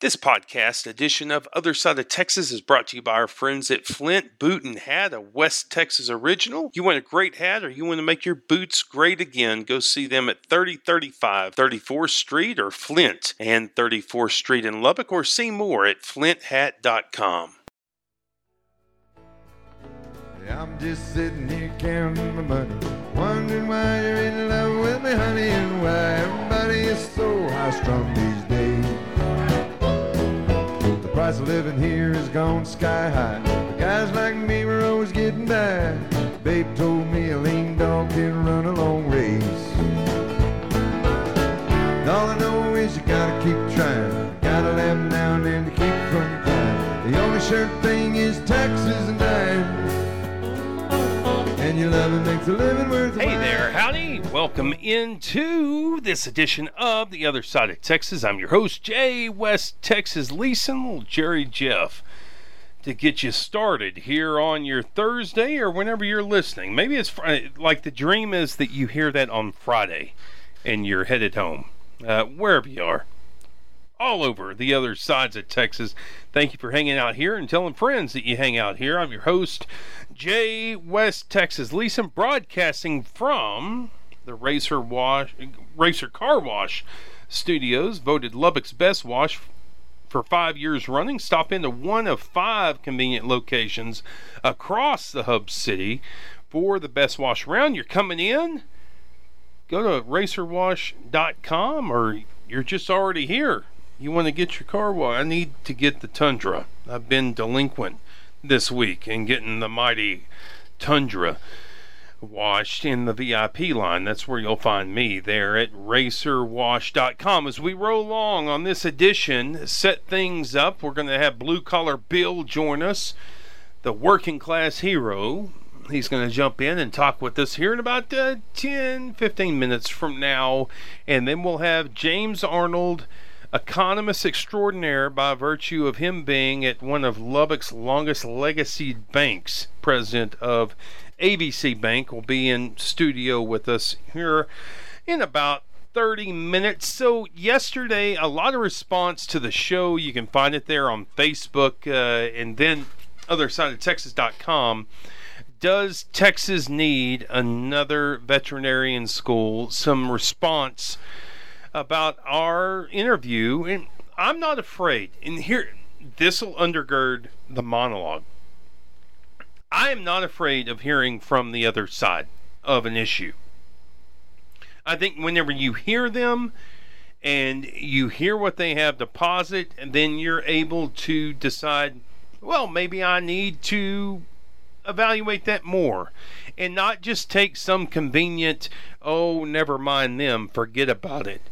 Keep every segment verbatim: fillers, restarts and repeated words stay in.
This podcast edition of Other Side of Texas is brought to you by our friends at Flint Boot and Hat, a West Texas original. You want a great hat or you want to make your boots great again? Go see them at thirty thirty-five thirty-fourth Street or Flint and thirty-fourth Street in Lubbock, or see more at flint hat dot com. I'm just sitting here counting my money, wondering why you're in love with me, honey, and why everybody is so high-strung these days. The price of living here has gone sky high, but guys like me were always getting by. Babe told me a lean dog can run a long race, and all I know is you gotta keep trying, gotta laugh now and then to keep from crying. The only sure thing is taxes and dimes. Hey there, howdy. Welcome into this edition of The Other Side of Texas. I'm your host, Jay West Texas Leeson, little Jerry Jeff, to get you started here on your Thursday or whenever you're listening. Maybe it's like the dream is that you hear that on Friday and you're headed home, uh, wherever you are, all over the other sides of Texas. Thank you for hanging out here and telling friends that you hang out here. I'm your host, Jay West Texas Leeson, broadcasting from the Racer Wash, Racer Car Wash Studios, voted Lubbock's best wash for five years running. Stop into one of five convenient locations across the hub city for the best wash round. You're coming in, go to racer wash dot com, or you're just already here. You want to get your car washed? I need to get the Tundra. I've been delinquent this week in getting the mighty Tundra washed in the V I P line. That's where you'll find me, there at racer wash dot com. As we roll along on this edition, set things up, we're going to have Blue Collar Bill join us, the working class hero. He's going to jump in and talk with us here in about uh, ten, fifteen minutes from now. And then we'll have James Arnold, economist extraordinaire by virtue of him being at one of Lubbock's longest legacy banks, president of A B C Bank, will be in studio with us here in about thirty minutes. So yesterday, a lot of response to the show. You can find it there on Facebook, uh, and then other side of texas dot com. Does Texas need another veterinarian school? Some response about our interview, and I'm not afraid, and here, this will undergird the monologue. I am not afraid of hearing from the other side of an issue. I think whenever you hear them and you hear what they have to posit, and then you're able to decide, well, maybe I need to evaluate that more and not just take some convenient, oh, never mind them, forget about it.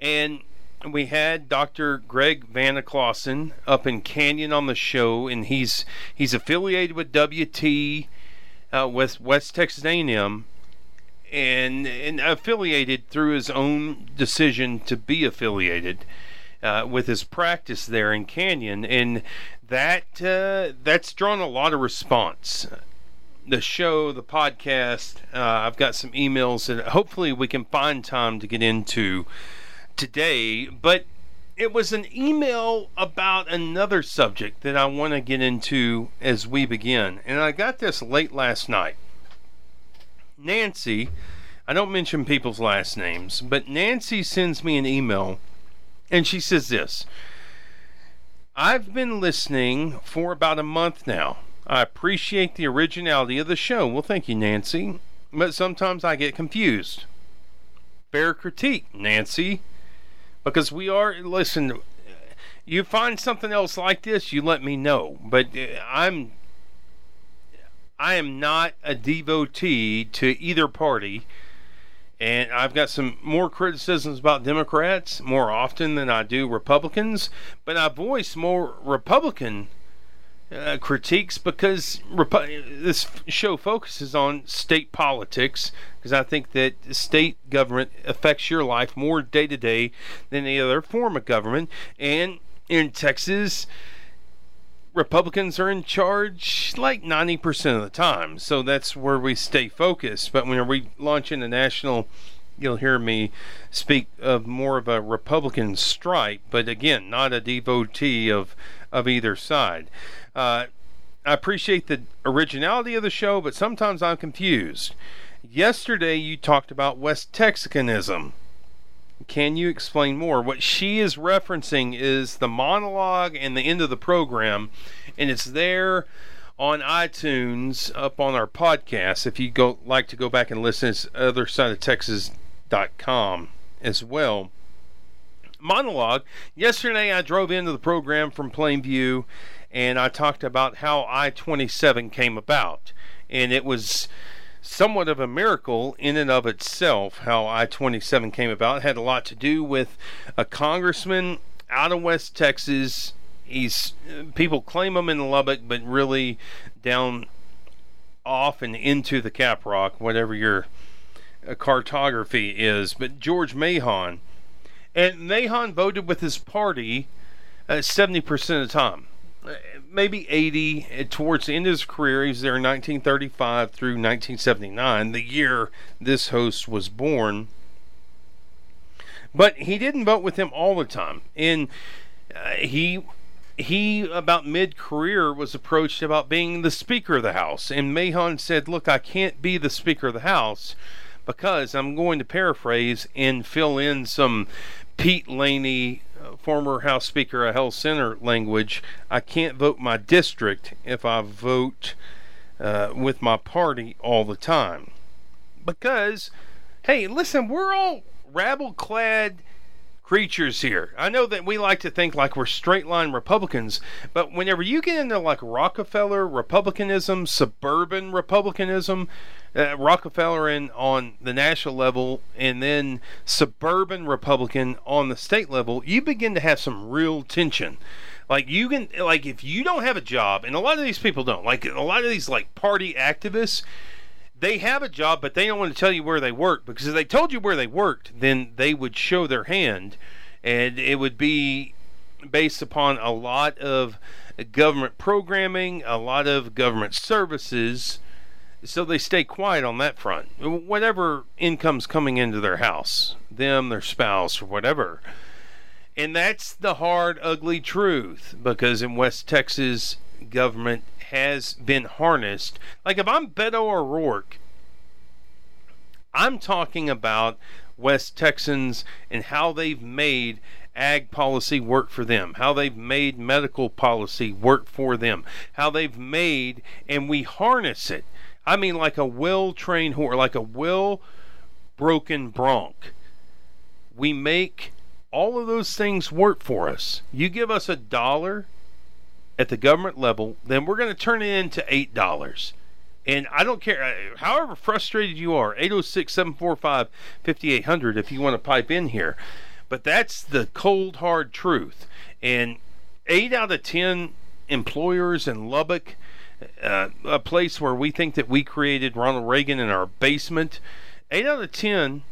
And we had Doctor Greg Vandeklaassen up in Canyon on the show, and he's he's affiliated with W T, uh, West West Texas A and M, and and affiliated through his own decision to be affiliated uh, with his practice there in Canyon, and that uh, that's drawn a lot of response. The show, the podcast. Uh, I've got some emails that hopefully we can find time to get into today, but it was an email about another subject that I want to get into as we begin. And I got this late last night. Nancy, I don't mention people's last names, but Nancy sends me an email and she says this: I've been listening for about a month now. I appreciate the originality of the show. Well, thank you, Nancy, but sometimes I get confused. Fair critique, Nancy. Because we are, listen, you find something else like this, you let me know. But I'm, I am not a devotee to either party. And I've got some more criticisms about Democrats more often than I do Republicans. But I voice more Republican uh, critiques because Repu- this show focuses on state politics. Because I think that state government affects your life more day to day than any other form of government. And in Texas, Republicans are in charge like ninety percent of the time. So that's where we stay focused. But when we launch into national you'll hear me speak of more of a Republican stripe, but again, not a devotee of of either side. Uh, I appreciate the originality of the show, but sometimes I'm confused. Yesterday, you talked about West Texicanism. Can you explain more? What she is referencing is the monologue and the end of the program, and it's there on iTunes up on our podcast. If you go like to go back and listen, it's other side of texas dot com as well. Monologue. Yesterday, I drove into the program from Plainview, and I talked about how I twenty-seven came about, and it was somewhat of a miracle in and of itself how I twenty-seven came about. It had a lot to do with a congressman out of West Texas. He's, people claim him in Lubbock, but really down off and into the Caprock, whatever your cartography is. But George Mahon, and Mahon voted with his party uh, seventy percent of the time. Maybe eighty. Towards the end of his career, he was there in nineteen thirty-five through nineteen seventy-nine, the year this host was born. But he didn't vote with him all the time, and uh, he he about mid-career was approached about being the Speaker of the House, and Mahon said, "Look, I can't be the Speaker of the House because I'm going to paraphrase and fill in some Pete Laney, former House Speaker of Health Center language. I can't vote my district if I vote uh, with my party all the time, because hey, listen, we're all rabble-clad creatures here. I know that we like to think like we're straight-line Republicans, but whenever you get into like Rockefeller Republicanism, suburban Republicanism, Uh, Rockefeller in on the national level and then suburban Republican on the state level, you begin to have some real tension. Like you can, like if you don't have a job, and a lot of these people don't, like a lot of these like party activists, they have a job, but they don't want to tell you where they work, because if they told you where they worked, then they would show their hand, and it would be based upon a lot of government programming, a lot of government services. So they stay quiet on that front. Whatever income's coming into their house, them, their spouse, or whatever. And that's the hard, ugly truth, because in West Texas, government has been harnessed. Like if I'm Beto O'Rourke, I'm talking about West Texans and how they've made ag policy work for them, how they've made medical policy work for them, how they've made, and we harness it. I mean, like a well-trained horse, like a well-broken bronc. We make all of those things work for us. You give us a dollar at the government level, then we're going to turn it into eight dollars. And I don't care, however frustrated you are, eight oh six, seven four five, five eight hundred if you want to pipe in here. But that's the cold, hard truth. And eight out of ten employers in Lubbock, Uh, a place where we think that we created Ronald Reagan in our basement, eight out of ten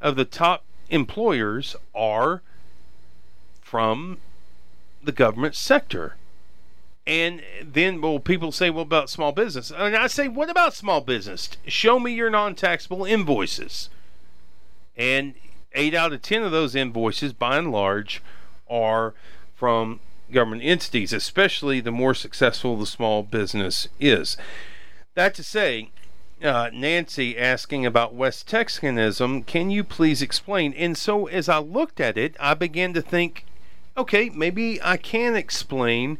of the top employers are from the government sector. And then, well, people say, well, about small business? And I say, what about small business? Show me your non-taxable invoices. And eight out of ten of those invoices, by and large, are from government entities, especially the more successful the small business is. That to say, uh, Nancy asking about West Texicanism, can you please explain? And so as I looked at it, I began to think, okay, maybe I can explain.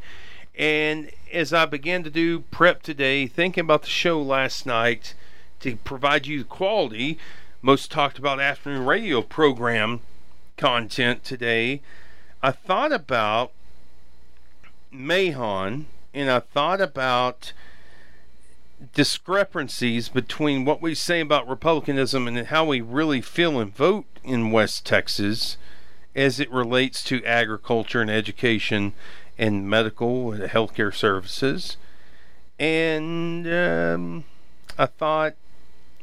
And as I began to do prep today, thinking about the show last night to provide you quality, most talked about afternoon radio program content today, I thought about Mahon, and I thought about discrepancies between what we say about Republicanism and how we really feel and vote in West Texas as it relates to agriculture and education and medical and healthcare services. And um, I thought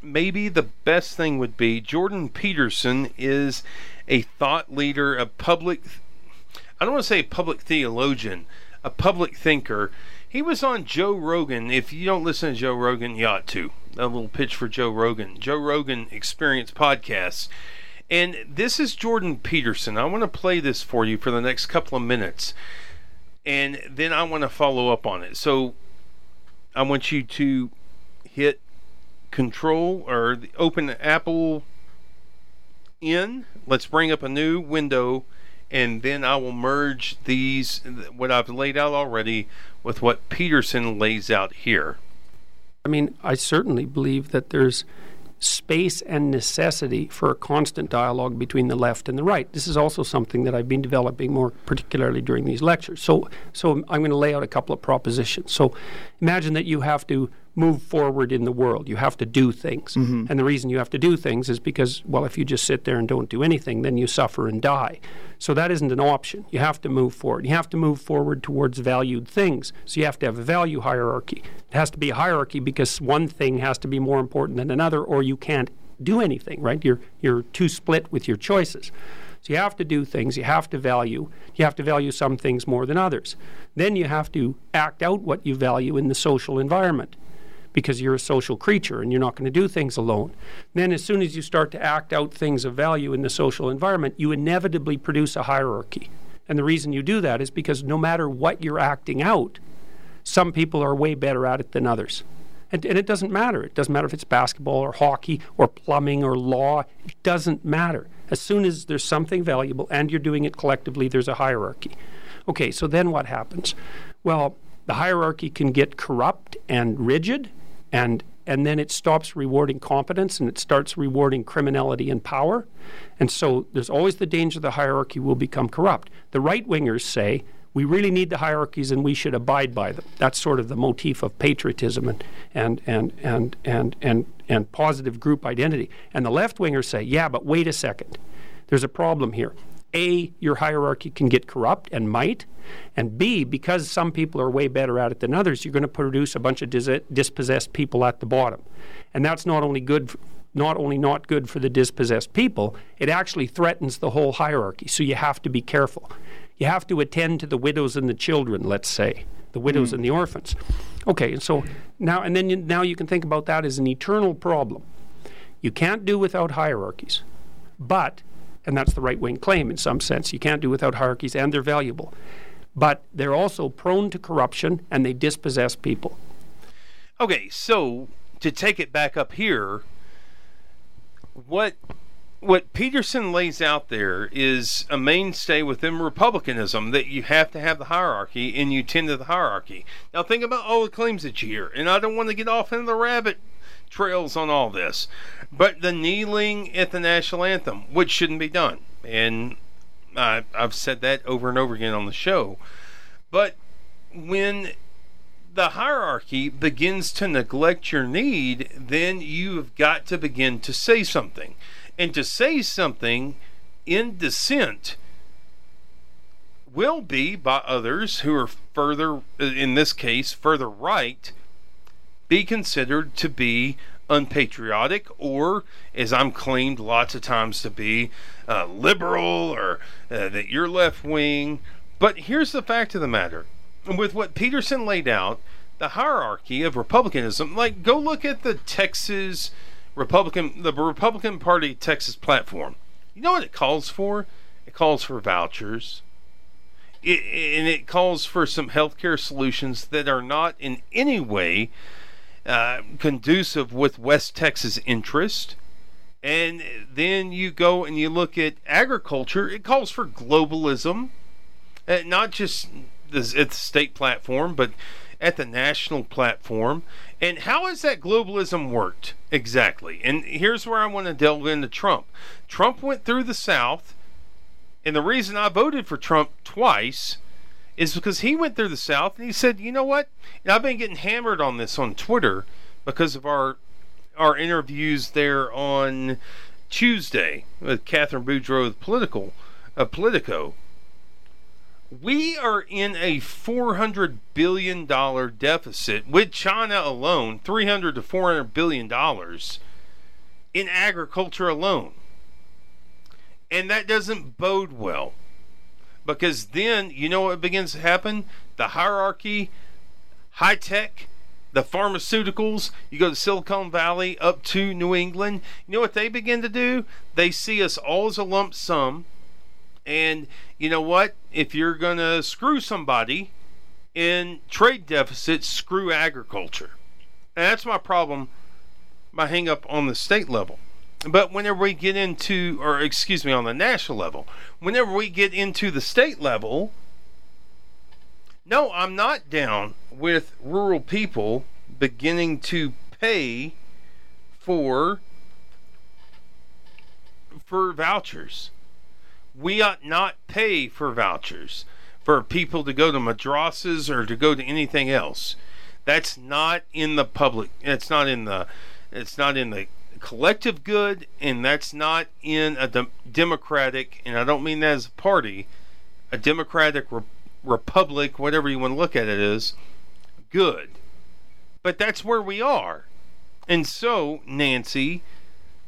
maybe the best thing would be, Jordan Peterson is a thought leader, a public, I don't want to say public theologian, a public thinker. He was on Joe Rogan. If you don't listen to Joe Rogan, you ought to. A little pitch for Joe Rogan. Joe Rogan Experience Podcast. And this is Jordan Peterson. I want to play this for you for the next couple of minutes. And then I want to follow up on it. So I want you to hit Control or open Apple in. Let's bring up a new window. And then I will merge these, what I've laid out already, with what Peterson lays out here. I mean, I certainly believe that there's space and necessity for a constant dialogue between the left and the right. This is also something that I've been developing more particularly during these lectures. So so I'm going to lay out a couple of propositions. So imagine that you have to move forward in the world. You have to do things. Mm-hmm. And the reason you have to do things is because, well, if you just sit there and don't do anything, then you suffer and die. So that isn't an option. You have to move forward. You have to move forward towards valued things. So you have to have a value hierarchy. It has to be a hierarchy because one thing has to be more important than another, or you can't do anything, right? You're you're too split with your choices. So you have to do things. You have to value. You have to value some things more than others. Then you have to act out what you value in the social environment, because you're a social creature and you're not going to do things alone. Then as soon as you start to act out things of value in the social environment, you inevitably produce a hierarchy. And the reason you do that is because no matter what you're acting out, some people are way better at it than others. And, and it doesn't matter. It doesn't matter if it's basketball or hockey or plumbing or law. It doesn't matter. As soon as there's something valuable and you're doing it collectively, there's a hierarchy. Okay, so then what happens? Well, the hierarchy can get corrupt and rigid, And and then it stops rewarding competence and it starts rewarding criminality and power. And so there's always the danger the hierarchy will become corrupt. The right-wingers say, we really need the hierarchies and we should abide by them. That's sort of the motif of patriotism and and and and and and, and positive group identity. And the left-wingers say, yeah, but wait a second. There's a problem here. A, your hierarchy can get corrupt and might, and B, because some people are way better at it than others, you're going to produce a bunch of dis- dispossessed people at the bottom. And that's not only good, for, not only not good for the dispossessed people, it actually threatens the whole hierarchy, so you have to be careful. You have to attend to the widows and the children, let's say, the widows mm. and the orphans. Okay, and so now and then you, now you can think about that as an eternal problem. You can't do without hierarchies, but and that's the right-wing claim in some sense. You can't do without hierarchies, and they're valuable. But they're also prone to corruption, and they dispossess people. Okay, so to take it back up here, what what Peterson lays out there is a mainstay within Republicanism, that you have to have the hierarchy, and you tend to the hierarchy. Now think about all the claims that you hear, and I don't want to get off into the rabbit trails on all this, but the kneeling at the national anthem, which shouldn't be done, and I, I've said that over and over again on the show, but when the hierarchy begins to neglect your need, then you've got to begin to say something, and to say something in dissent will be by others who are further, in this case further right, be considered to be unpatriotic, or, as I'm claimed lots of times to be, uh, liberal, or uh, that you're left wing. But here's the fact of the matter. With what Peterson laid out, the hierarchy of Republicanism, like go look at the Texas Republican, the Republican Party Texas platform. You know what it calls for? It calls for vouchers. It, and it calls for some healthcare solutions that are not in any way Uh, conducive with West Texas interest. And then you go and you look at agriculture. It calls for globalism, uh, not just this, at the state platform, but at the national platform. And how has that globalism worked exactly? And here's where I want to delve into Trump. Trump went through the South, and the reason I voted for Trump twice is because he went through the South and he said, you know what? And I've been getting hammered on this on Twitter because of our our interviews there on Tuesday with Catherine Boudreaux of Politico. Uh, Politico. We are in a four hundred billion dollars deficit with China alone, three hundred to four hundred billion dollars in agriculture alone. And that doesn't bode well. Because then, you know what begins to happen? The hierarchy, high tech, the pharmaceuticals, you go to Silicon Valley up to New England. You know what they begin to do? They see us all as a lump sum. And you know what? If you're going to screw somebody in trade deficits, screw agriculture. And that's my problem, my hang up on the state level. But whenever we get into, or excuse me, on the national level, whenever we get into the state level, no, I'm not down with rural people beginning to pay for, for vouchers. We ought not pay for vouchers for people to go to madrasas or to go to anything else. That's not in the public. It's not in the. It's not in the collective good, and that's not in a de- democratic. And I don't mean that as a party, a democratic re- republic, whatever you want to look at it is, good. But that's where we are. And so, Nancy,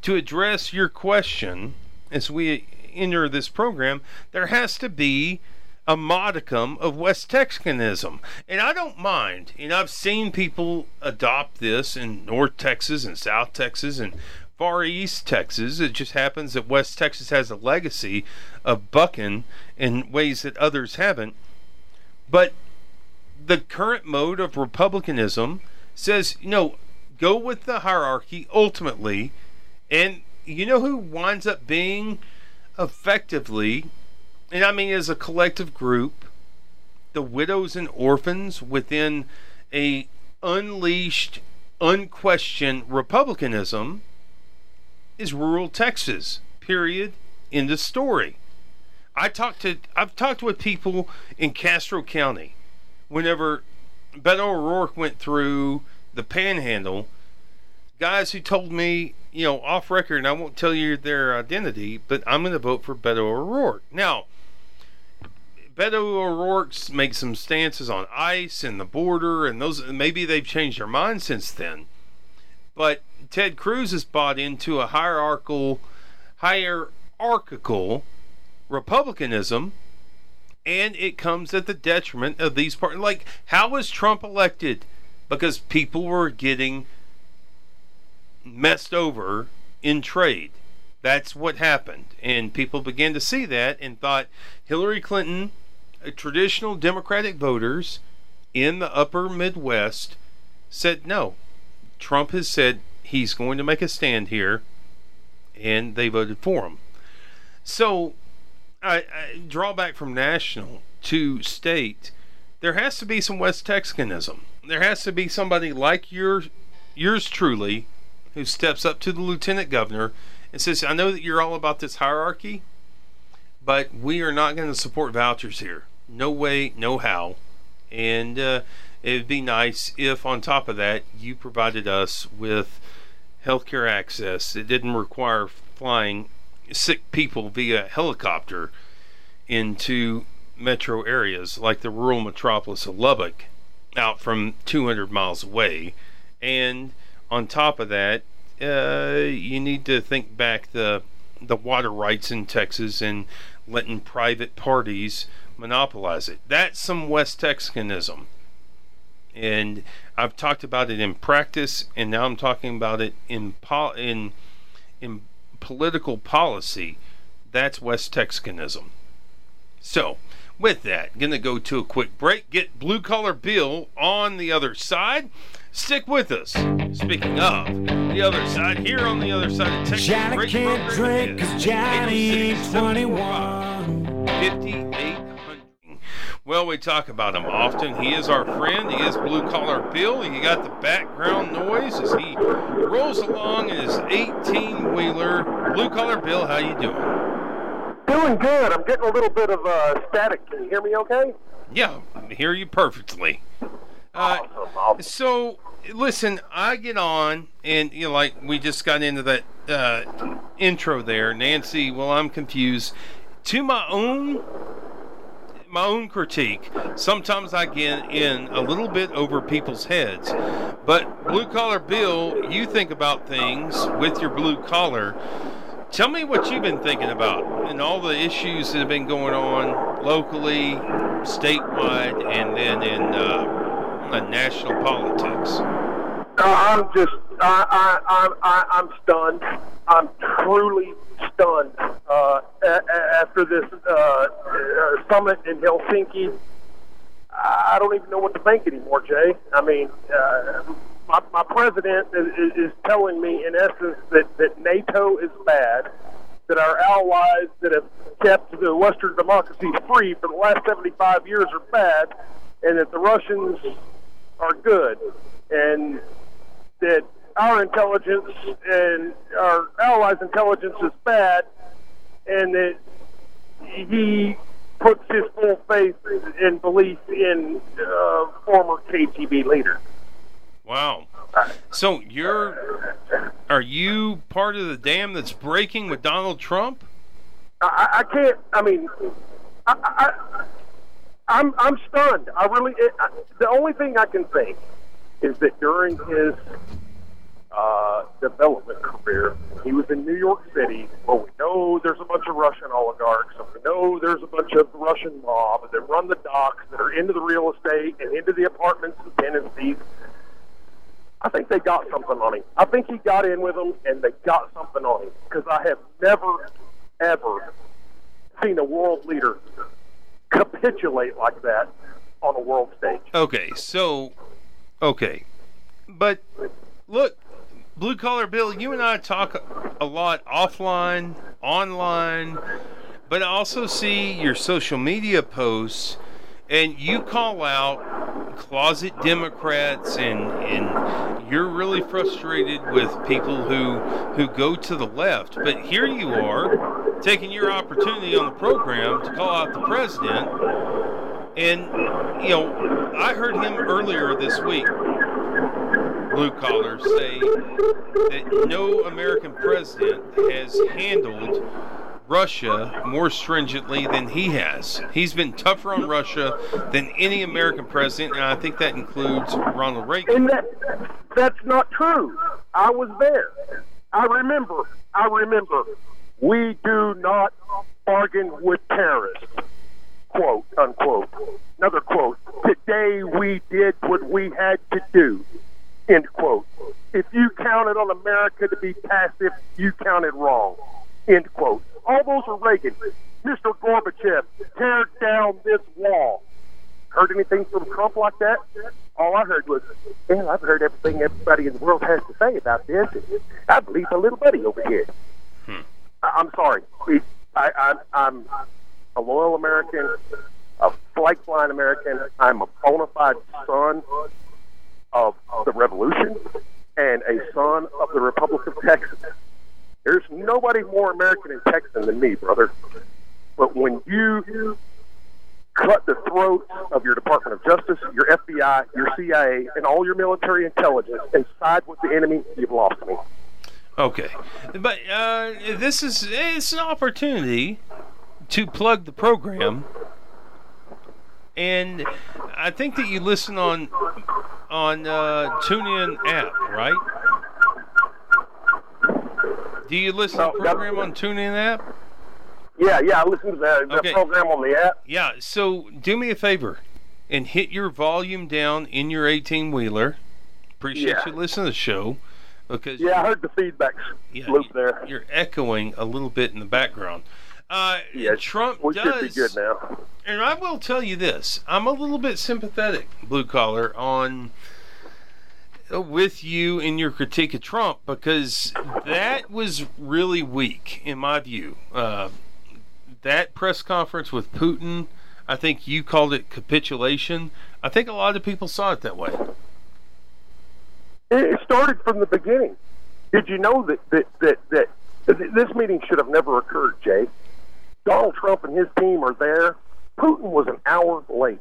to address your question, as we enter this program, there has to be a modicum of West Texanism. And I don't mind. And I've seen people adopt this in North Texas and South Texas and Far East Texas. It just happens that West Texas has a legacy of bucking in ways that others haven't. But the current mode of republicanism says, you know, go with the hierarchy ultimately. And you know who winds up being effectively, and I mean as a collective group, the widows and orphans within a unleashed, unquestioned republicanism, is rural Texas. Period. End of story. I talked to I've talked with people in Castro County. Whenever Beto O'Rourke went through the Panhandle, guys who told me, you know, off record, and I won't tell you their identity, but I'm going to vote for Beto O'Rourke. Now, Beto O'Rourke makes some stances on ICE and the border, and those, maybe they've changed their mind since then. But Ted Cruz has bought into a hierarchical, hierarchical republicanism, and it comes at the detriment of these parties. Like, how was Trump elected? Because people were getting messed over in trade. That's what happened, and people began to see that and thought Hillary Clinton, traditional Democratic voters in the upper Midwest, said no, Trump has said he's going to make a stand here, and they voted for him. So I, I draw back from national to state. There has to be some West Texanism. There has to be somebody like your yours truly who steps up to the lieutenant governor and says, I know that you're all about this hierarchy, but we are not going to support vouchers here. No way, no how. And uh, it would be nice if, on top of that, you provided us with healthcare access. It didn't require flying sick people via helicopter into metro areas like the rural metropolis of Lubbock, out from two hundred miles away. And on top of that, uh, you need to think back the the water rights in Texas and letting private parties monopolize it. That's some West Texanism. And I've talked about it in practice, and now I'm talking about it in pol- in in political policy. That's West Texanism. So, with that, gonna go to a quick break. Get Blue Collar Bill on the other side. Stick with us. Speaking of the other side, here on the other side of Texas, Johnny can't drink because Johnny twenty-one. fifty-eight hundred. Well, we talk about him often. He is our friend. He is Blue Collar Bill. You got the background noise as he rolls along in his eighteen-wheeler. Blue Collar Bill, how you doing? Doing good. I'm getting a little bit of uh, static. Can you hear me okay? Yeah, I hear you perfectly. Uh, so listen, I get on and, you know, like we just got into that uh, intro there, Nancy. Well, I'm confused. To my own, my own critique. Sometimes I get in a little bit over people's heads, but Blue Collar Bill, you think about things with your blue collar. Tell me what you've been thinking about and all the issues that have been going on locally, statewide, and then in uh, national politics. Uh, I'm just, I, I, I, I'm stunned. I'm truly stunned. Uh, a, a, after this uh, summit in Helsinki, I don't even know what to think anymore, Jay. I mean, uh, my, my president is, is telling me, in essence, that, that NATO is bad, that our allies that have kept the Western democracies free for the last seventy-five years are bad, and that the Russians are good, and that our intelligence and our allies' intelligence is bad, and that he puts his full faith and belief in uh, former K G B leader. Wow. So you're, are you part of the dam that's breaking with Donald Trump? I, I can't. I mean, I, I, I'm I'm stunned. I really. It, I, the only thing I can think is that during his uh, development career, he was in New York City, where we know there's a bunch of Russian oligarchs, and we know there's a bunch of Russian mob that run the docks, that are into the real estate and into the apartments and tenancies. I think they got something on him. I think he got in with them, and they got something on him, because I have never, ever seen a world leader capitulate like that on a world stage. Okay, so, okay. But, look, Blue Collar Bill, you and I talk a lot offline, online, but I also see your social media posts, and you call out closet Democrats, and, and you're really frustrated with people who who go to the left. But here you are, taking your opportunity on the program to call out the president. And, you know, I heard him earlier this week, Blue Collar, say that no American president has handled Russia more stringently than he has. He's been tougher on Russia than any American president, and I think that includes Ronald Reagan. And that, that's not true. I was there. I remember. I remember. We do not bargain with terrorists, quote, unquote. Another quote. Today we did what we had to do, end quote. If you counted on America to be passive, you counted wrong, end quote. All those are Reagan. Mister Gorbachev, tear down this wall. Heard anything from Trump like that? All I heard was, well, I've heard everything everybody in the world has to say about this. I believe my little buddy over here. Hmm. I- I'm sorry. I- I- I'm a loyal American, a flag-flying American. I'm a bona fide son of the revolution and a son of the Republic of Texas. There's nobody more American and Texan than me, brother. But when you cut the throats of your Department of Justice, your F B I, your C I A, and all your military intelligence and side with the enemy, you've lost me. Okay. But uh, this is it's an opportunity to plug the program. And I think that you listen on, on uh, TuneIn app, right? Do you listen oh, to the program on TuneIn app? Yeah, yeah, I listen to the, the okay. program on the app. Yeah, so do me a favor and hit your volume down in your eighteen-wheeler. Appreciate yeah. you listening to the show. Because yeah, I heard the feedback yeah, loop there. You're echoing a little bit in the background. Uh, yeah, Trump we does... We should be good now. And I will tell you this. I'm a little bit sympathetic, Blue Collar, on... with you in your critique of Trump, because that was really weak in my view. Uh, that press conference with Putin, I think you called it capitulation. I think a lot of people saw it that way. It started from the beginning. Did you know that that that, that, that this meeting should have never occurred, Jay? Donald Trump and his team are there. Putin was an hour late.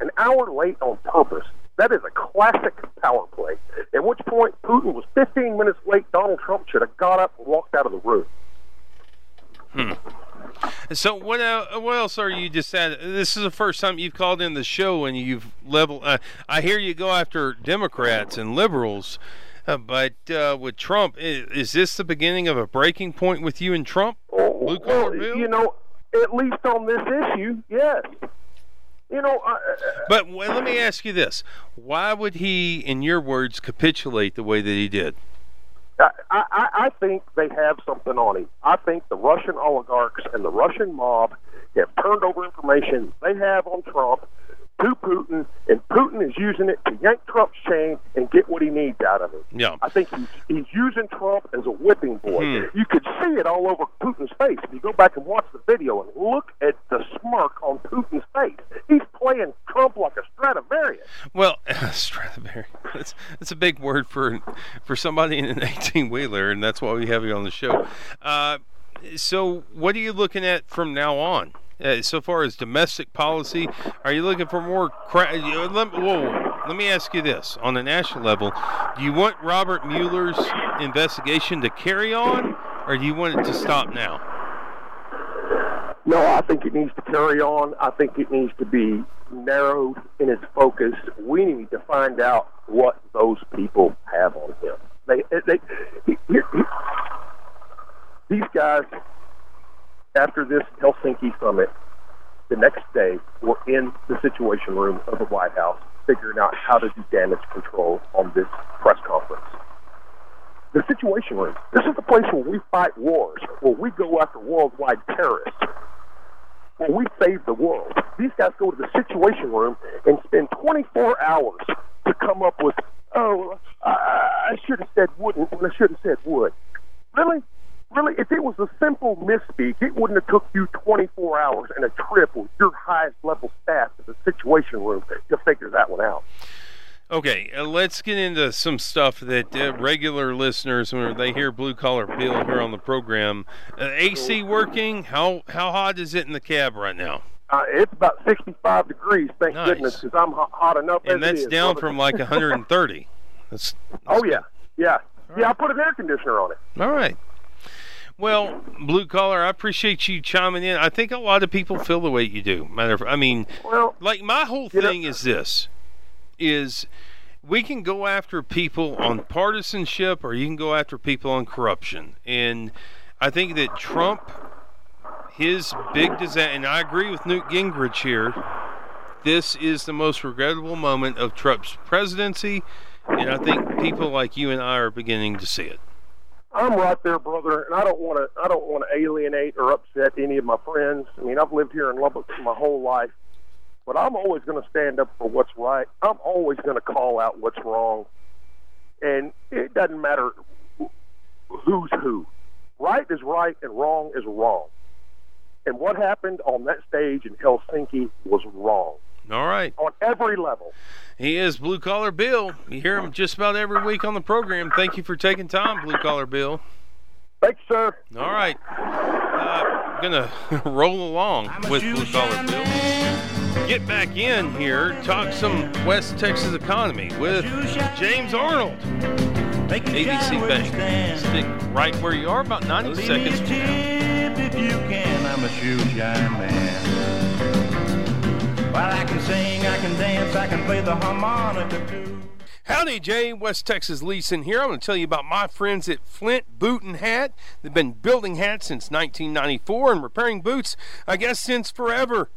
An hour late on purpose. That is a classic power play, at which point Putin was fifteen minutes late. Donald Trump should have got up and walked out of the room. Hmm. So what else are you just at? This is the first time you've called in the show and you've leveled. Uh, I hear you go after Democrats and liberals. Uh, but uh, with Trump, is, is this the beginning of a breaking point with you and Trump? Blue collar bill? You know, at least on this issue, yes. You know, I, but well, let me ask you this: why would he, in your words, capitulate the way that he did? I, I, I think they have something on him. I think the Russian oligarchs and the Russian mob have turned over information they have on Trump to Putin, and Putin is using it to yank Trump's chain and get what he needs out of it. Yeah. I think he's, he's using Trump as a whipping boy. Hmm. You could see it all over Putin's face. If you go back and watch the video and look at the smirk on Putin's face, he's playing Trump like a Stradivarius. Well, uh, Stradivarius, that's, that's a big word for for somebody in an eighteen-wheeler, and that's why we have you on the show. Uh, so what are you looking at from now on? Uh, so far as domestic policy, are you looking for more? Cra- let, whoa, let me ask you this: on the national level, do you want Robert Mueller's investigation to carry on, or do you want it to stop now? No, I think it needs to carry on. I think it needs to be narrowed in its focus. We need to find out what those people have on him. They, they, he, he, he, these guys. After this Helsinki summit, the next day, we're in the Situation Room of the White House figuring out how to do damage control on this press conference. The Situation Room, this is the place where we fight wars, where we go after worldwide terrorists, where we save the world. These guys go to the Situation Room and spend twenty-four hours to come up with, oh, I should have said wouldn't when I should have said would. Really? Really, if it was a simple misspeak, it wouldn't have took you twenty-four hours and a trip with your highest-level staff to the Situation Room to figure that one out. Okay, uh, let's get into some stuff that uh, regular listeners, when they hear Blue Collar Bill here on the program, uh, A C working, how how hot is it in the cab right now? Uh, it's about sixty-five degrees, thank nice. goodness, because I'm hot, hot enough and as that's it is, down brother. From like one hundred thirty. that's, that's oh, yeah, yeah. Right. Yeah, I put an air conditioner on it. All right. Well, Blue Collar, I appreciate you chiming in. I think a lot of people feel the way you do. Matter of fact, I mean, well, like my whole thing know. is this, is we can go after people on partisanship or you can go after people on corruption. And I think that Trump, his big disaster, and I agree with Newt Gingrich here, this is the most regrettable moment of Trump's presidency. And I think people like you and I are beginning to see it. I'm right there, brother, and I don't want to. I don't want to alienate or upset any of my friends. I mean, I've lived here in Lubbock my whole life, but I'm always going to stand up for what's right. I'm always going to call out what's wrong, and it doesn't matter who's who. Right is right, and wrong is wrong. And what happened on that stage in Helsinki was wrong. All right. On every level. He is Blue Collar Bill. You hear him just about every week on the program. Thank you for taking time, Blue Collar Bill. Thanks, sir. All right. Uh, I'm going to roll along with Blue Collar Bill. Get back in here. Talk some West Texas economy with James Arnold. A B C Bank. Stick right where you are, about ninety seconds from now. If you can, I'm a shoe shine man. Well, I can sing, I can dance, I can play the harmonica too. Howdy, Jay. West Texas Leeson here. I'm going to tell you about my friends at Flint Boot and Hat. They've been building hats since nineteen ninety-four and repairing boots, I guess, since forever.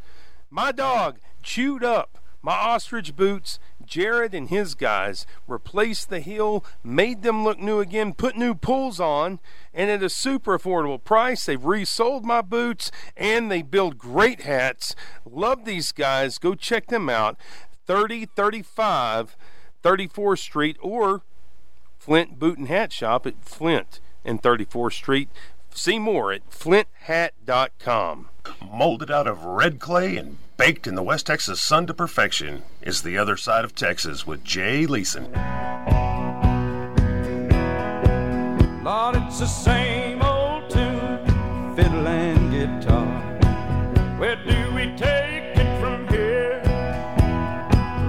My dog chewed up my ostrich boots. Jared and his guys replaced the heel, made them look new again, put new pulls on, and at a super affordable price. They've resold my boots and they build great hats. Love these guys. Go check them out. thirty thirty-five thirty-fourth Street or Flint Boot and Hat Shop at Flint and thirty-fourth Street. See more at flint hat dot com. Molded out of red clay and baked in the West Texas sun to perfection is The Other Side of Texas with Jay Leeson. Lord, it's the same old tune, fiddle and guitar. Where do we take it from here?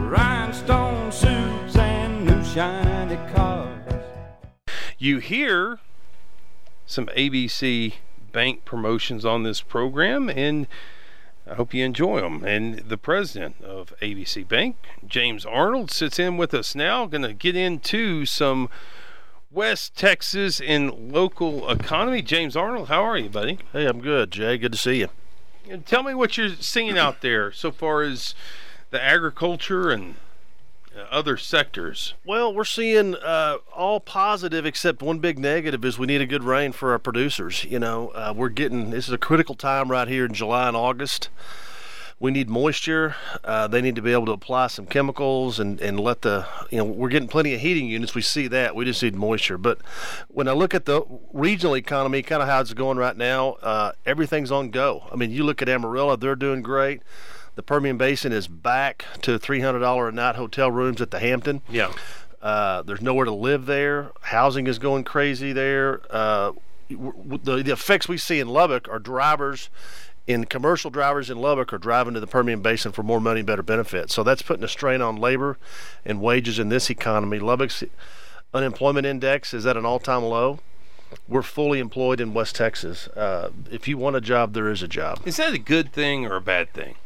Rhinestone suits and new shiny cars. You hear some A B C Bank promotions on this program, and I hope you enjoy them. And the president of A B C Bank, James Arnold, sits in with us now. Going to get into some West Texas and local economy. James Arnold, how are you, buddy? Hey, I'm good, Jay. Good to see you. And tell me what you're seeing out there so far as the agriculture and other sectors. Well, we're seeing uh, all positive except one big negative is we need a good rain for our producers. You know, uh, we're getting, this is a critical time right here in July and August. We need moisture. Uh, they need to be able to apply some chemicals and, and let the, you know, we're getting plenty of heating units. We see that. We just need moisture. But when I look at the regional economy, kind of how it's going right now, uh, everything's on go. I mean, you look at Amarillo, they're doing great. The Permian Basin is back to three hundred dollars a night hotel rooms at the Hampton. Yeah. Uh, there's nowhere to live there. Housing is going crazy there. Uh, the, the effects we see in Lubbock are drivers and commercial drivers in Lubbock are driving to the Permian Basin for more money and better benefits. So that's putting a strain on labor and wages in this economy. Lubbock's unemployment index is at an all-time low. We're fully employed in West Texas. Uh, if you want a job, there is a job. Is that a good thing or a bad thing?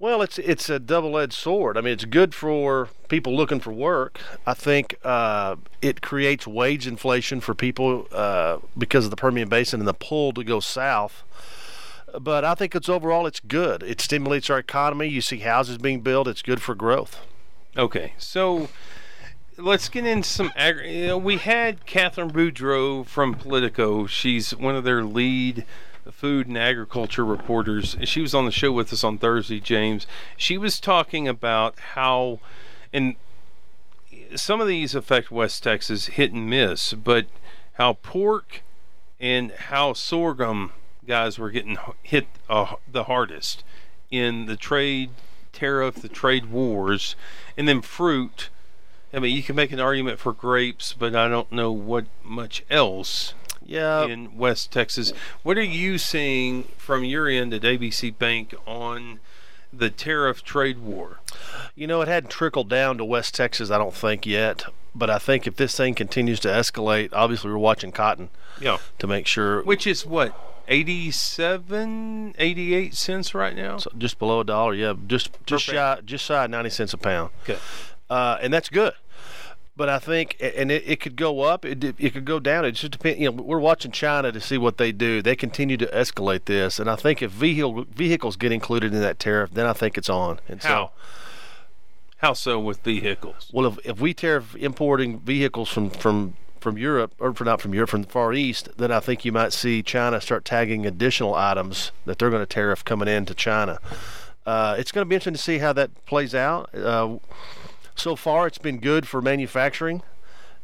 Well, it's it's a double-edged sword. I mean, it's good for people looking for work. I think uh, it creates wage inflation for people uh, because of the Permian Basin and the pull to go south. But I think it's overall it's good. It stimulates our economy. You see houses being built. It's good for growth. Okay, so let's get into some agri- you know, we had Catherine Boudreaux from Politico. She's one of their lead food and agriculture reporters. She was on the show with us on Thursday, James. She was talking about how, and some of these affect West Texas hit and miss, but how pork and how sorghum guys were getting hit uh, the hardest in the trade tariff, the trade wars, and then fruit. I mean, you can make an argument for grapes, but I don't know what much else. Yeah. In West Texas, what are you seeing from your end at A B C Bank on the tariff trade war? You know, it hadn't trickled down to West Texas, I don't think yet. But I think if this thing continues to escalate, obviously we're watching cotton. Yeah. To make sure. Which is what, eighty-seven, eighty-eight cents right now? So just below a dollar. Yeah, just just shy, just shy of ninety cents a pound. Okay. Uh, and that's good. But I think, and it, it could go up, it it could go down. It just depends. You know, we're watching China to see what they do. They continue to escalate this, and I think if vehicle, vehicles get included in that tariff, then I think it's on. And how? So, how so with vehicles? Well, if if we tariff importing vehicles from from from Europe, or for not from Europe, from the Far East, then I think you might see China start tagging additional items that they're going to tariff coming into China. Uh, it's going to be interesting to see how that plays out. Uh, So far, it's been good for manufacturing.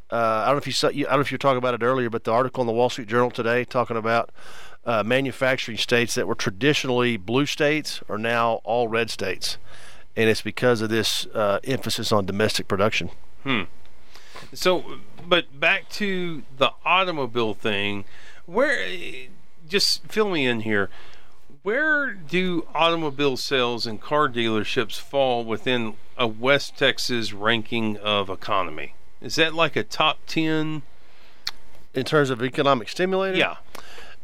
Uh, I don't know if you saw, I don't know if you were talking about it earlier, but the article in the Wall Street Journal today talking about uh, manufacturing states that were traditionally blue states are now all red states, and it's because of this uh, emphasis on domestic production. Hmm. So, but back to the automobile thing, where just fill me in here. Where do automobile sales and car dealerships fall within a West Texas ranking of economy? Is that like a top ten? In terms of economic stimulator? Yeah.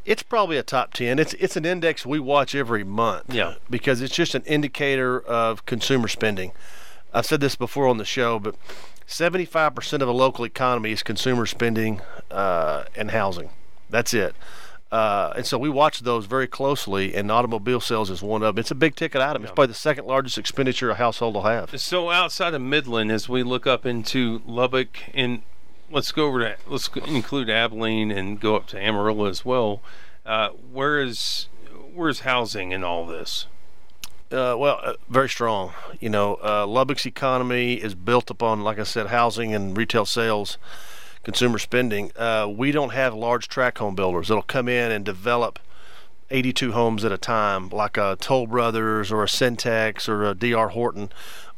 It's probably a top ten. It's it's an index we watch every month. Yeah. Because it's just an indicator of consumer spending. I've said this before on the show, but seventy-five percent of a local economy is consumer spending uh, and housing. That's it. Uh, and so we watch those very closely, and automobile sales is one of them. It's a big-ticket item. It's probably the second largest expenditure a household will have. So outside of Midland, as we look up into Lubbock, and let's go over to let's include Abilene and go up to Amarillo as well. Uh, where is where's housing in all this? Uh, well, uh, very strong. You know, uh, Lubbock's economy is built upon, like I said, housing and retail sales. Consumer spending. Uh, we don't have large tract home builders that'll come in and develop eighty-two homes at a time, like a Toll Brothers or a Centex or a D R Horton.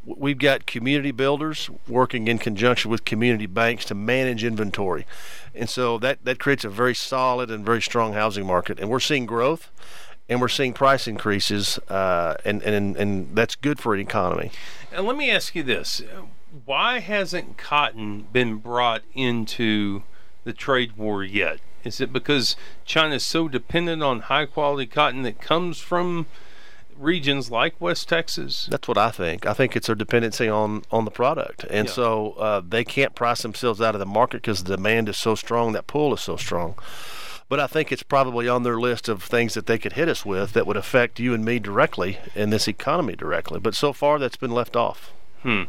We've got community builders working in conjunction with community banks to manage inventory, and so that that creates a very solid and very strong housing market. And we're seeing growth, and we're seeing price increases, uh, and and and that's good for an economy. And let me ask you this. Why hasn't cotton been brought into the trade war yet? Is it because China is so dependent on high-quality cotton that comes from regions like West Texas? That's what I think. I think it's their dependency on, on the product. And yeah. so uh, they can't price themselves out of the market because the demand is so strong, that pull is so strong. But I think it's probably on their list of things that they could hit us with that would affect you and me directly and this economy directly. But so far, that's been left off. Hmm.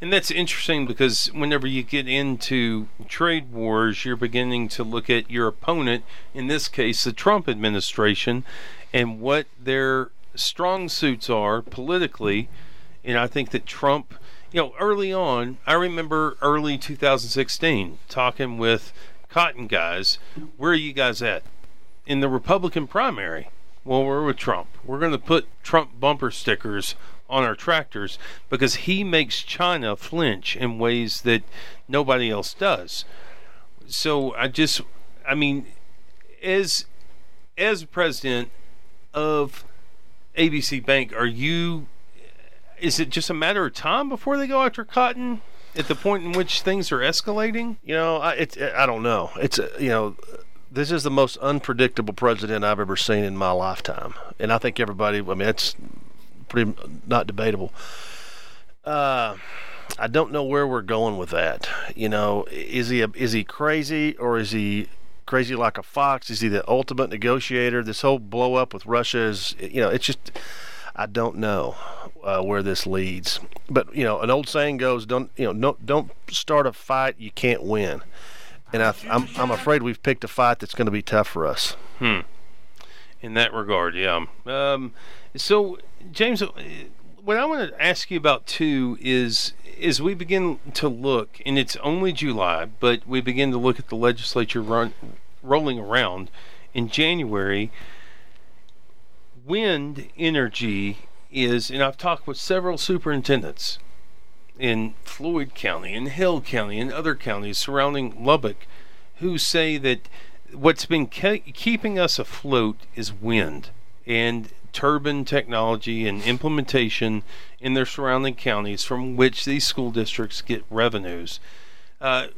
And that's interesting because whenever you get into trade wars, you're beginning to look at your opponent, in this case, the Trump administration, and what their strong suits are politically. And I think that Trump, you know, early on, I remember early two thousand sixteen talking with Cotton guys, where are you guys at in the Republican primary? Well, we're with Trump. We're going to put Trump bumper stickers on our tractors because he makes China flinch in ways that nobody else does. So I just, I mean, as as president of A B C Bank, are you? Is it just a matter of time before they go after Cotton? At the point in which things are escalating? You know, I, it's, I don't know. It's, you know, this is the most unpredictable president I've ever seen in my lifetime. And I think everybody, I mean, that's pretty not debatable. Uh, I don't know where we're going with that. You know, is he a, is he crazy or is he crazy like a fox? Is he the ultimate negotiator? This whole blow up with Russia is, you know, it's just... I don't know uh, where this leads, but you know, an old saying goes, "Don't you know? Don't, don't start a fight you can't win." And I, I'm I'm afraid we've picked a fight that's going to be tough for us. Hmm. In that regard, yeah. Um. So, James, what I want to ask you about too is, as we begin to look, and it's only July, but we begin to look at the legislature run, rolling around in January. Wind energy is, and I've talked with several superintendents in Floyd County, in Hill County, and other counties surrounding Lubbock, who say that what's been ke- keeping us afloat is wind and turbine technology and implementation in their surrounding counties from which these school districts get revenues. Uh,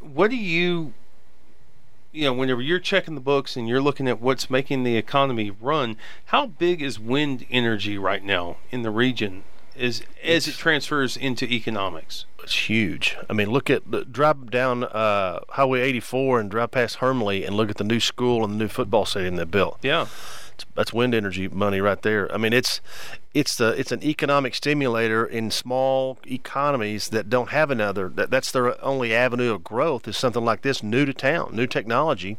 what do you... You know, whenever you're checking the books and you're looking at what's making the economy run, how big is wind energy right now in the region as, as it transfers into economics? It's huge. I mean, look at, the, drive down uh, Highway eighty-four and drive past Hermley and look at the new school and the new football stadium they built. Yeah. It's, that's wind energy money right there. I mean, it's it's the it's an economic stimulator in small economies that don't have another. That, that's their only avenue of growth is something like this, new to town, new technology.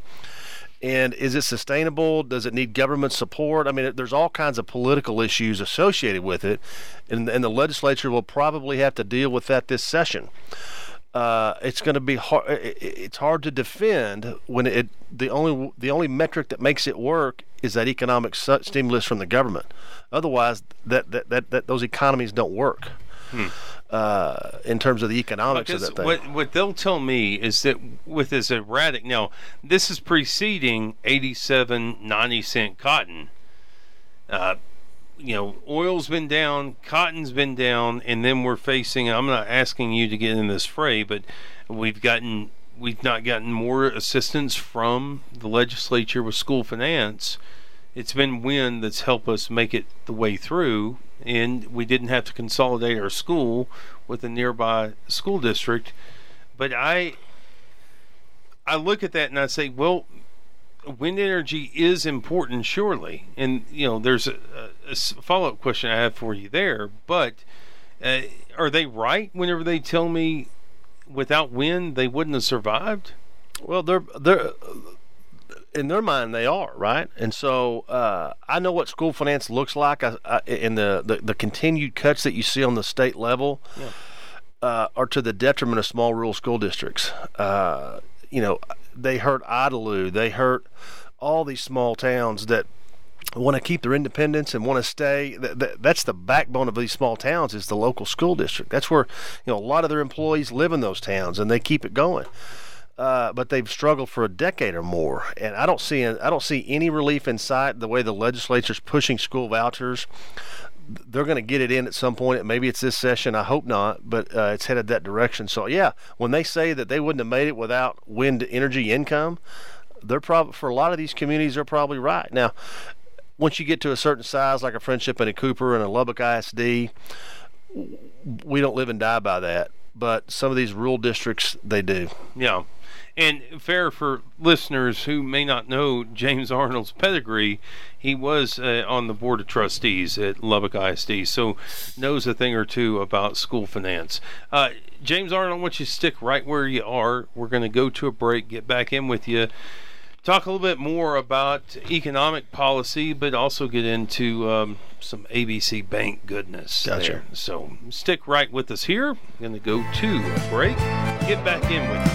And is it sustainable? Does it need government support? I mean, it, there's all kinds of political issues associated with it, and, and the legislature will probably have to deal with that this session. Uh, it's going to be hard. It's hard to defend when it the only the only metric that makes it work is that economic stimulus from the government. Otherwise, that that, that, that those economies don't work hmm. uh, in terms of the economics of that thing. What, what they'll tell me is that with this erratic now, this is preceding eighty-seven, ninety cent cotton. Uh, You know, oil's been down, cotton's been down, and then we're facing. I'm not asking you to get in this fray, but we've gotten, we've not gotten more assistance from the legislature with school finance. It's been wind that's helped us make it the way through, and we didn't have to consolidate our school with a nearby school district. But I, I look at that and I say, well, wind energy is important, surely, and you know there's a, a, a follow-up question I have for you there, but uh, are they right whenever they tell me without wind they wouldn't have survived? Well, they're they're in their mind they are right, and so uh I know what school finance looks like I, I, in the, the the continued cuts that you see on the state level yeah. uh are to the detriment of small rural school districts. uh You know, they hurt Idaloo. They hurt all these small towns that want to keep their independence and want to stay. That, that, that's the backbone of these small towns is the local school district. That's where, you know, a lot of their employees live in those towns and they keep it going. Uh, but they've struggled for a decade or more, and I don't see a, I don't see any relief in sight. The way the legislature's pushing school vouchers, they're going to get it in at some point. Maybe it's this session. I hope not, but uh, it's headed that direction. So, yeah, when they say that they wouldn't have made it without wind energy income, they're probably for a lot of these communities, they're probably right. Now, once you get to a certain size, like a Friendship and a Cooper and a Lubbock I S D, we don't live and die by that. But some of these rural districts, they do. Yeah. And fair for listeners who may not know James Arnold's pedigree, he was uh, on the Board of Trustees at Lubbock I S D, so knows a thing or two about school finance. Uh, James Arnold, I want you to stick right where you are. We're going to go to a break, get back in with you, talk a little bit more about economic policy, but also get into um, some A B C Bank goodness. Gotcha. There. So stick right with us here. I'm going to go to a break, get back in with you.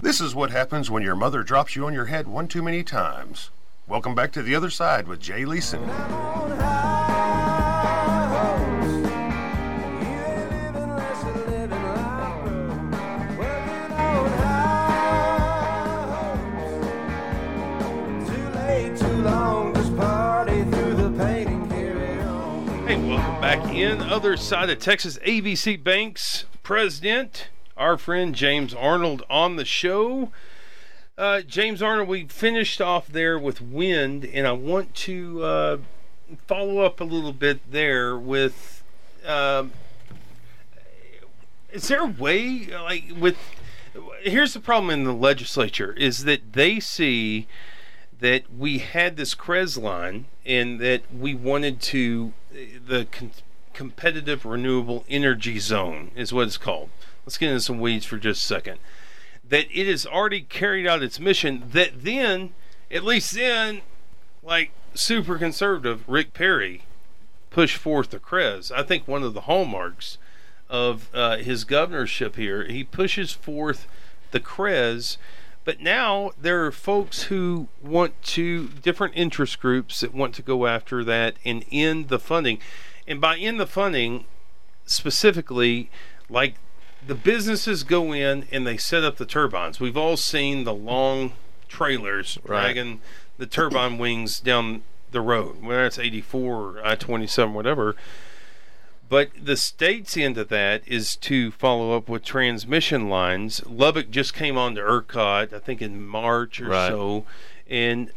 This is what happens when your mother drops you on your head one too many times. Welcome back to The Other Side with Jay Leeson. Hey, welcome back in. Other Side of Texas, A B C Bank's president, our friend James Arnold on the show. Uh, James Arnold, we finished off there with wind, and I want to uh, follow up a little bit there with, uh, is there a way, like with, here's the problem in the legislature, is that they see that we had this CREZ line and that we wanted to, the con- competitive renewable energy zone is what it's called. Let's get into some weeds for just a second. That it has already carried out its mission. That then, at least then, like super conservative Rick Perry pushed forth the CREZ. I think one of the hallmarks of uh, his governorship here, he pushes forth the CREZ. But now there are folks who want to, different interest groups that want to go after that and end the funding. And by end the funding, specifically, like, the businesses go in and they set up the turbines. We've all seen the long trailers dragging right. the turbine wings down the road, whether it's eighty-four or I twenty-seven, whatever. But the state's end of that is to follow up with transmission lines. Lubbock just came on to ERCOT, I think in March or right. so. And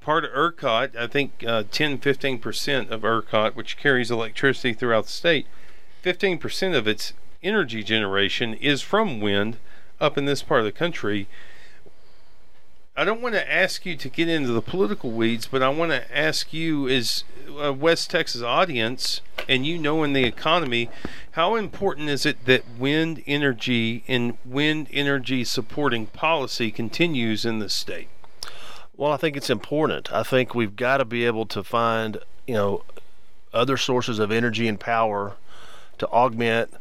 part of ERCOT, I think uh, ten, fifteen percent of ERCOT, which carries electricity throughout the state, fifteen percent of it's energy generation is from wind up in this part of the country. I don't want to ask you to get into the political weeds, but I want to ask you as a West Texas audience, and you know in the economy, how important is it that wind energy and wind energy supporting policy continues in this state? Well, I think it's important. I think we've got to be able to find, you know, other sources of energy and power to augment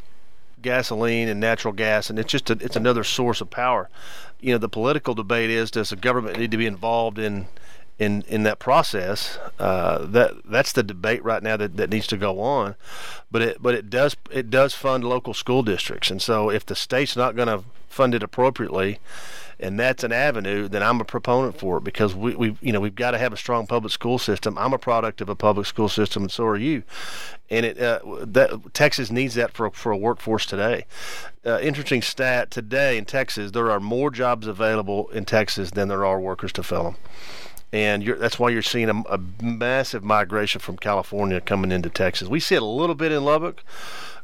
gasoline and natural gas, and it's just a, it's another source of power. You know, the political debate is, does the government need to be involved in in in that process? Uh, that that's the debate right now that, that needs to go on. But it but it does it does fund local school districts, and so if the state's not going to fund it appropriately, and that's an avenue, then I'm a proponent for it, because we we you know we've got to have a strong public school system. I'm a product of a public school system, and so are you. And it uh, that Texas needs that for for a workforce today. Uh, interesting stat today in Texas: there are more jobs available in Texas than there are workers to fill them, and you're, that's why you're seeing a, a massive migration from California coming into Texas. We see it a little bit in Lubbock,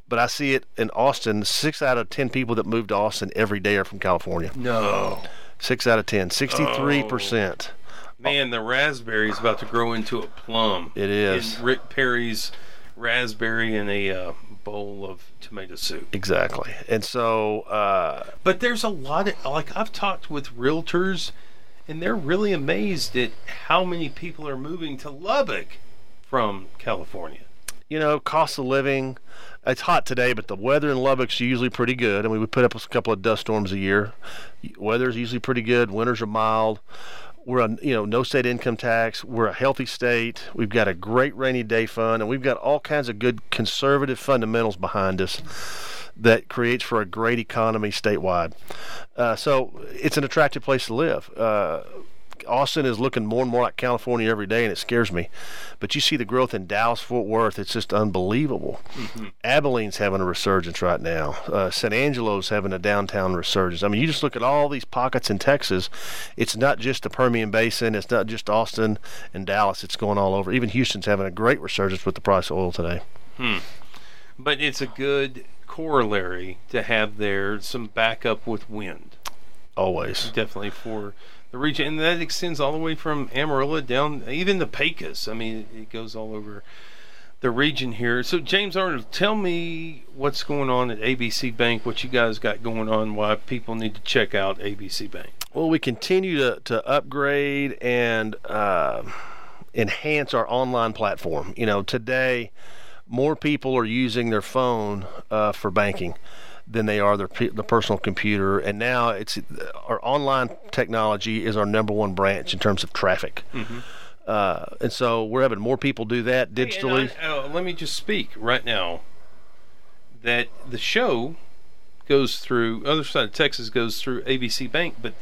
but I see it in Austin. Six out of ten people that move to Austin every day are from California. No. Six out of ten. sixty-three percent. Man, the raspberry is about to grow into a plum. It is. In Rick Perry's raspberry in a uh, bowl of tomato soup. Exactly. And so... Uh, but there's a lot of... Like, I've talked with realtors, and they're really amazed at how many people are moving to Lubbock from California. You know, cost of living... It's hot today, but the weather in Lubbock's usually pretty good. I mean, we put up a couple of dust storms a year. Weather's usually pretty good. Winters are mild. We're a, you know, no state income tax. We're a healthy state. We've got a great rainy day fund, and we've got all kinds of good conservative fundamentals behind us that creates for a great economy statewide. Uh, so it's an attractive place to live. Uh, Austin is looking more and more like California every day, and it scares me. But you see the growth in Dallas, Fort Worth. It's just unbelievable. Mm-hmm. Abilene's having a resurgence right now. Uh, San Angelo's having a downtown resurgence. I mean, you just look at all these pockets in Texas. It's not just the Permian Basin. It's not just Austin and Dallas. It's going all over. Even Houston's having a great resurgence with the price of oil today. Hmm. But it's a good corollary to have there some backup with wind. Always. Definitely for the region. And that extends all the way from Amarillo down, even the Pecos. I mean, it goes all over the region here. So, James Arnold, tell me what's going on at A B C Bank, what you guys got going on, why people need to check out A B C Bank. Well, we continue to, to upgrade and uh, enhance our online platform. You know, today, more people are using their phone uh, for banking than they are their pe- the personal computer, and now it's our online technology is our number one branch in terms of traffic. Mm-hmm. Uh, and so we're having more people do that digitally. Hey, I, uh, let me just speak right now that the show goes through other side of Texas goes through A B C Bank, but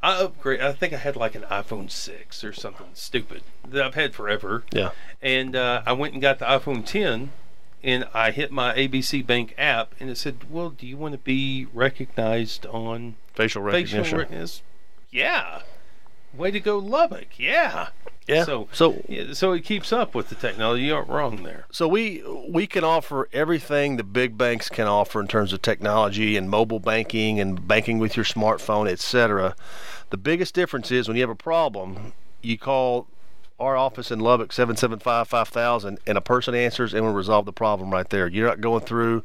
I upgrade. I think I had like an iPhone six or something stupid that I've had forever. Yeah. And uh, I went and got the iPhone ten. And I hit my A B C Bank app, and it said, well, do you want to be recognized on facial recognition? Facial re- yeah. Way to go, Lubbock. Yeah. Yeah. So, so, yeah, so it keeps up with the technology. You aren't wrong there. So we we can offer everything the big banks can offer in terms of technology and mobile banking and banking with your smartphone, et cetera. The biggest difference is when you have a problem, you call our office in Lubbock, seven seven five, five thousand, and a person answers and we'll resolve the problem right there. You're not going through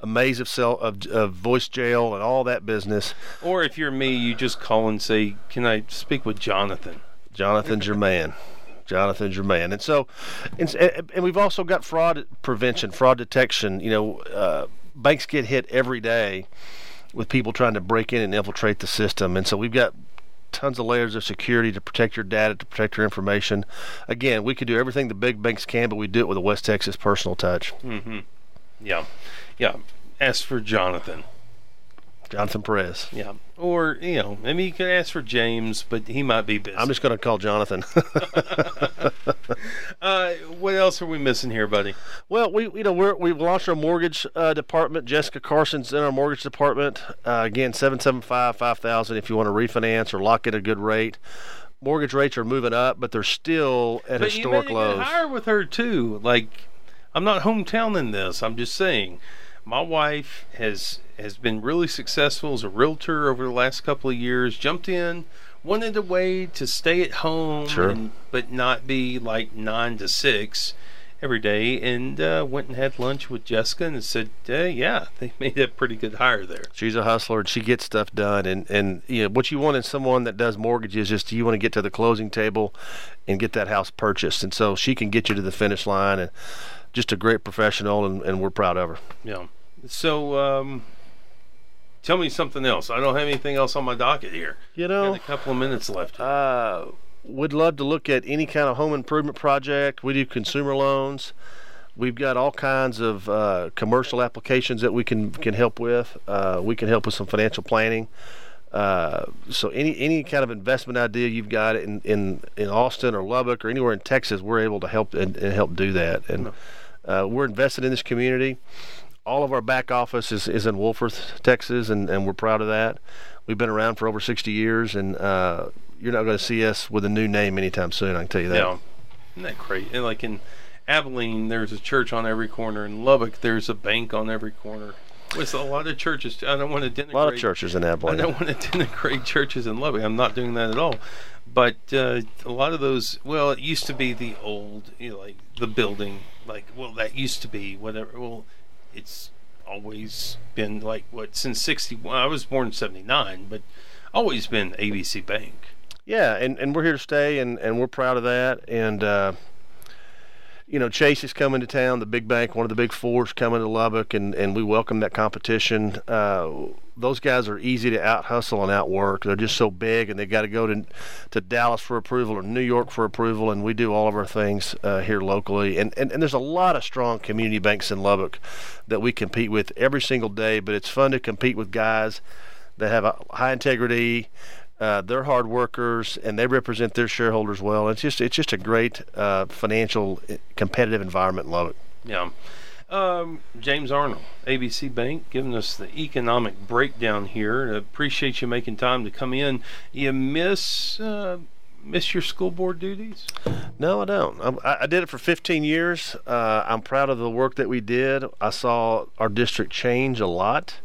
a maze of, cell, of, of voice jail and all that business. Or if you're me, you just call and say, can I speak with Jonathan? Jonathan's your man. Jonathan's your man. And so, and, and we've also got fraud prevention, fraud detection. You know, uh, banks get hit every day with people trying to break in and infiltrate the system. And so we've got tons of layers of security to protect your data, to protect your information. Again, we can do everything the big banks can, but we do it with a West Texas personal touch. Mm-hmm. Yeah. Yeah. Ask for Jonathan. Jonathan Perez. Yeah. Or, you know, I mean, you could ask for James, but he might be busy. I'm just going to call Jonathan. uh, what else are we missing here, buddy? Well, we you know, we're, we've launched our mortgage uh, department. Jessica Carson's in our mortgage department. Uh, again, seven seven five, five thousand if you want to refinance or lock in a good rate. Mortgage rates are moving up, but they're still at but historic lows. But you made it higher with her, too. Like, I'm not hometowning this. I'm just saying. My wife has has been really successful as a realtor over the last couple of years. Jumped in, wanted a way to stay at home, sure. and, but not be like nine to six every day. And uh, went and had lunch with Jessica and said, uh, "Yeah, they made a pretty good hire there." She's a hustler and she gets stuff done. And and you know what you want in someone that does mortgages is just you want to get to the closing table and get that house purchased. And so she can get you to the finish line. And just a great professional, and, and we're proud of her. Yeah. So, um, tell me something else. I don't have anything else on my docket here. You know, got a couple of minutes left. Uh, would love to look at any kind of home improvement project. We do consumer loans. We've got all kinds of uh, commercial applications that we can can help with. Uh, we can help with some financial planning. Uh, so any any kind of investment idea you've got in in, in Austin or Lubbock or anywhere in Texas, we're able to help and, and help do that. And uh, we're invested in this community. All of our back office is, is in Wolforth, Texas, and, and we're proud of that. We've been around for over sixty years, and uh, you're not going to see us with a new name anytime soon, I can tell you that. Yeah. Isn't that great? And like in Abilene, there's a church on every corner. In Lubbock, there's a bank on every corner. It's a lot of churches. I don't want to denigrate. A lot of churches in Abilene. I don't want to denigrate churches in Lubbock. I'm not doing that at all. But uh, a lot of those, well, it used to be the old, you know, like the building. Like, well, that used to be whatever. Well, it's always been like what since sixty-one. I was born in seventy-nine, but always been A B C Bank. Yeah, and, and we're here to stay, and, and we're proud of that. And uh, you know, Chase is coming to town, the big bank, one of the big fours coming to Lubbock, and, and we welcome that competition. Uh, those guys are easy to out hustle and out work. They're just so big, and they got to go to to Dallas for approval or New York for approval, and we do all of our things uh, here locally. And, and and there's a lot of strong community banks in Lubbock that we compete with every single day, but it's fun to compete with guys that have a high integrity, Uh, they're hard workers, and they represent their shareholders well. It's just it's just a great uh, financial competitive environment in Lubbock. Yeah. Um, James Arnold, A B C Bank, giving us the economic breakdown here. Appreciate you making time to come in. You miss uh, miss your school board duties? No, I don't. I'm, I did it for fifteen years. Uh, I'm proud of the work that we did. I saw our district change a lot.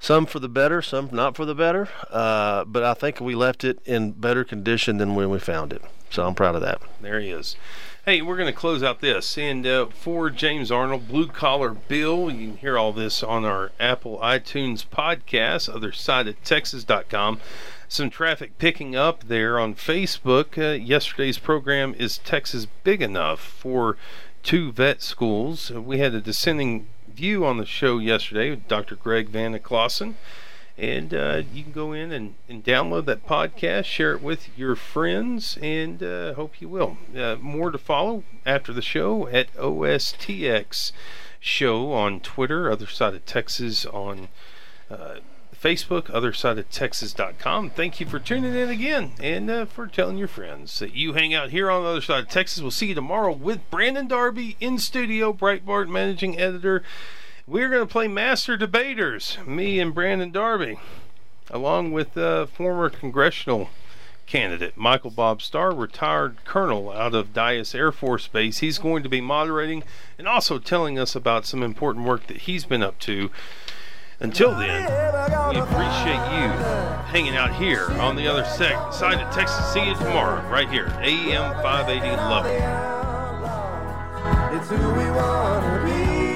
Some for the better, some not for the better. Uh, but I think we left it in better condition than when we found it. So I'm proud of that. There he is. Hey, we're going to close out this. And uh, for James Arnold, Blue Collar Bill, you can hear all this on our Apple iTunes podcast, other side of texas dot com. Some traffic picking up there on Facebook. Uh, yesterday's program, Is Texas Big Enough for Two Vet Schools? We had a dissenting view on the show yesterday with Doctor Greg Vandeklaassen, and uh, you can go in and, and download that podcast, share it with your friends, and uh, hope you will. Uh, more to follow after the show at O S T X Show on Twitter, Other Side of Texas on uh, Facebook, other side of texas dot com. Thank you for tuning in again, and uh, for telling your friends that you hang out here on the Other Side of Texas. We'll see you tomorrow with Brandon Darby in studio, Breitbart managing editor. We're going to play Master Debaters, me and Brandon Darby, along with uh, former congressional candidate Michael Bob Starr, retired colonel out of Dyess Air Force Base. He's going to be moderating and also telling us about some important work that he's been up to. Until then, we appreciate you hanging out here on the other sec- side of Texas. See you tomorrow, right here, A M five eighty Lubbock. It's who we want to be.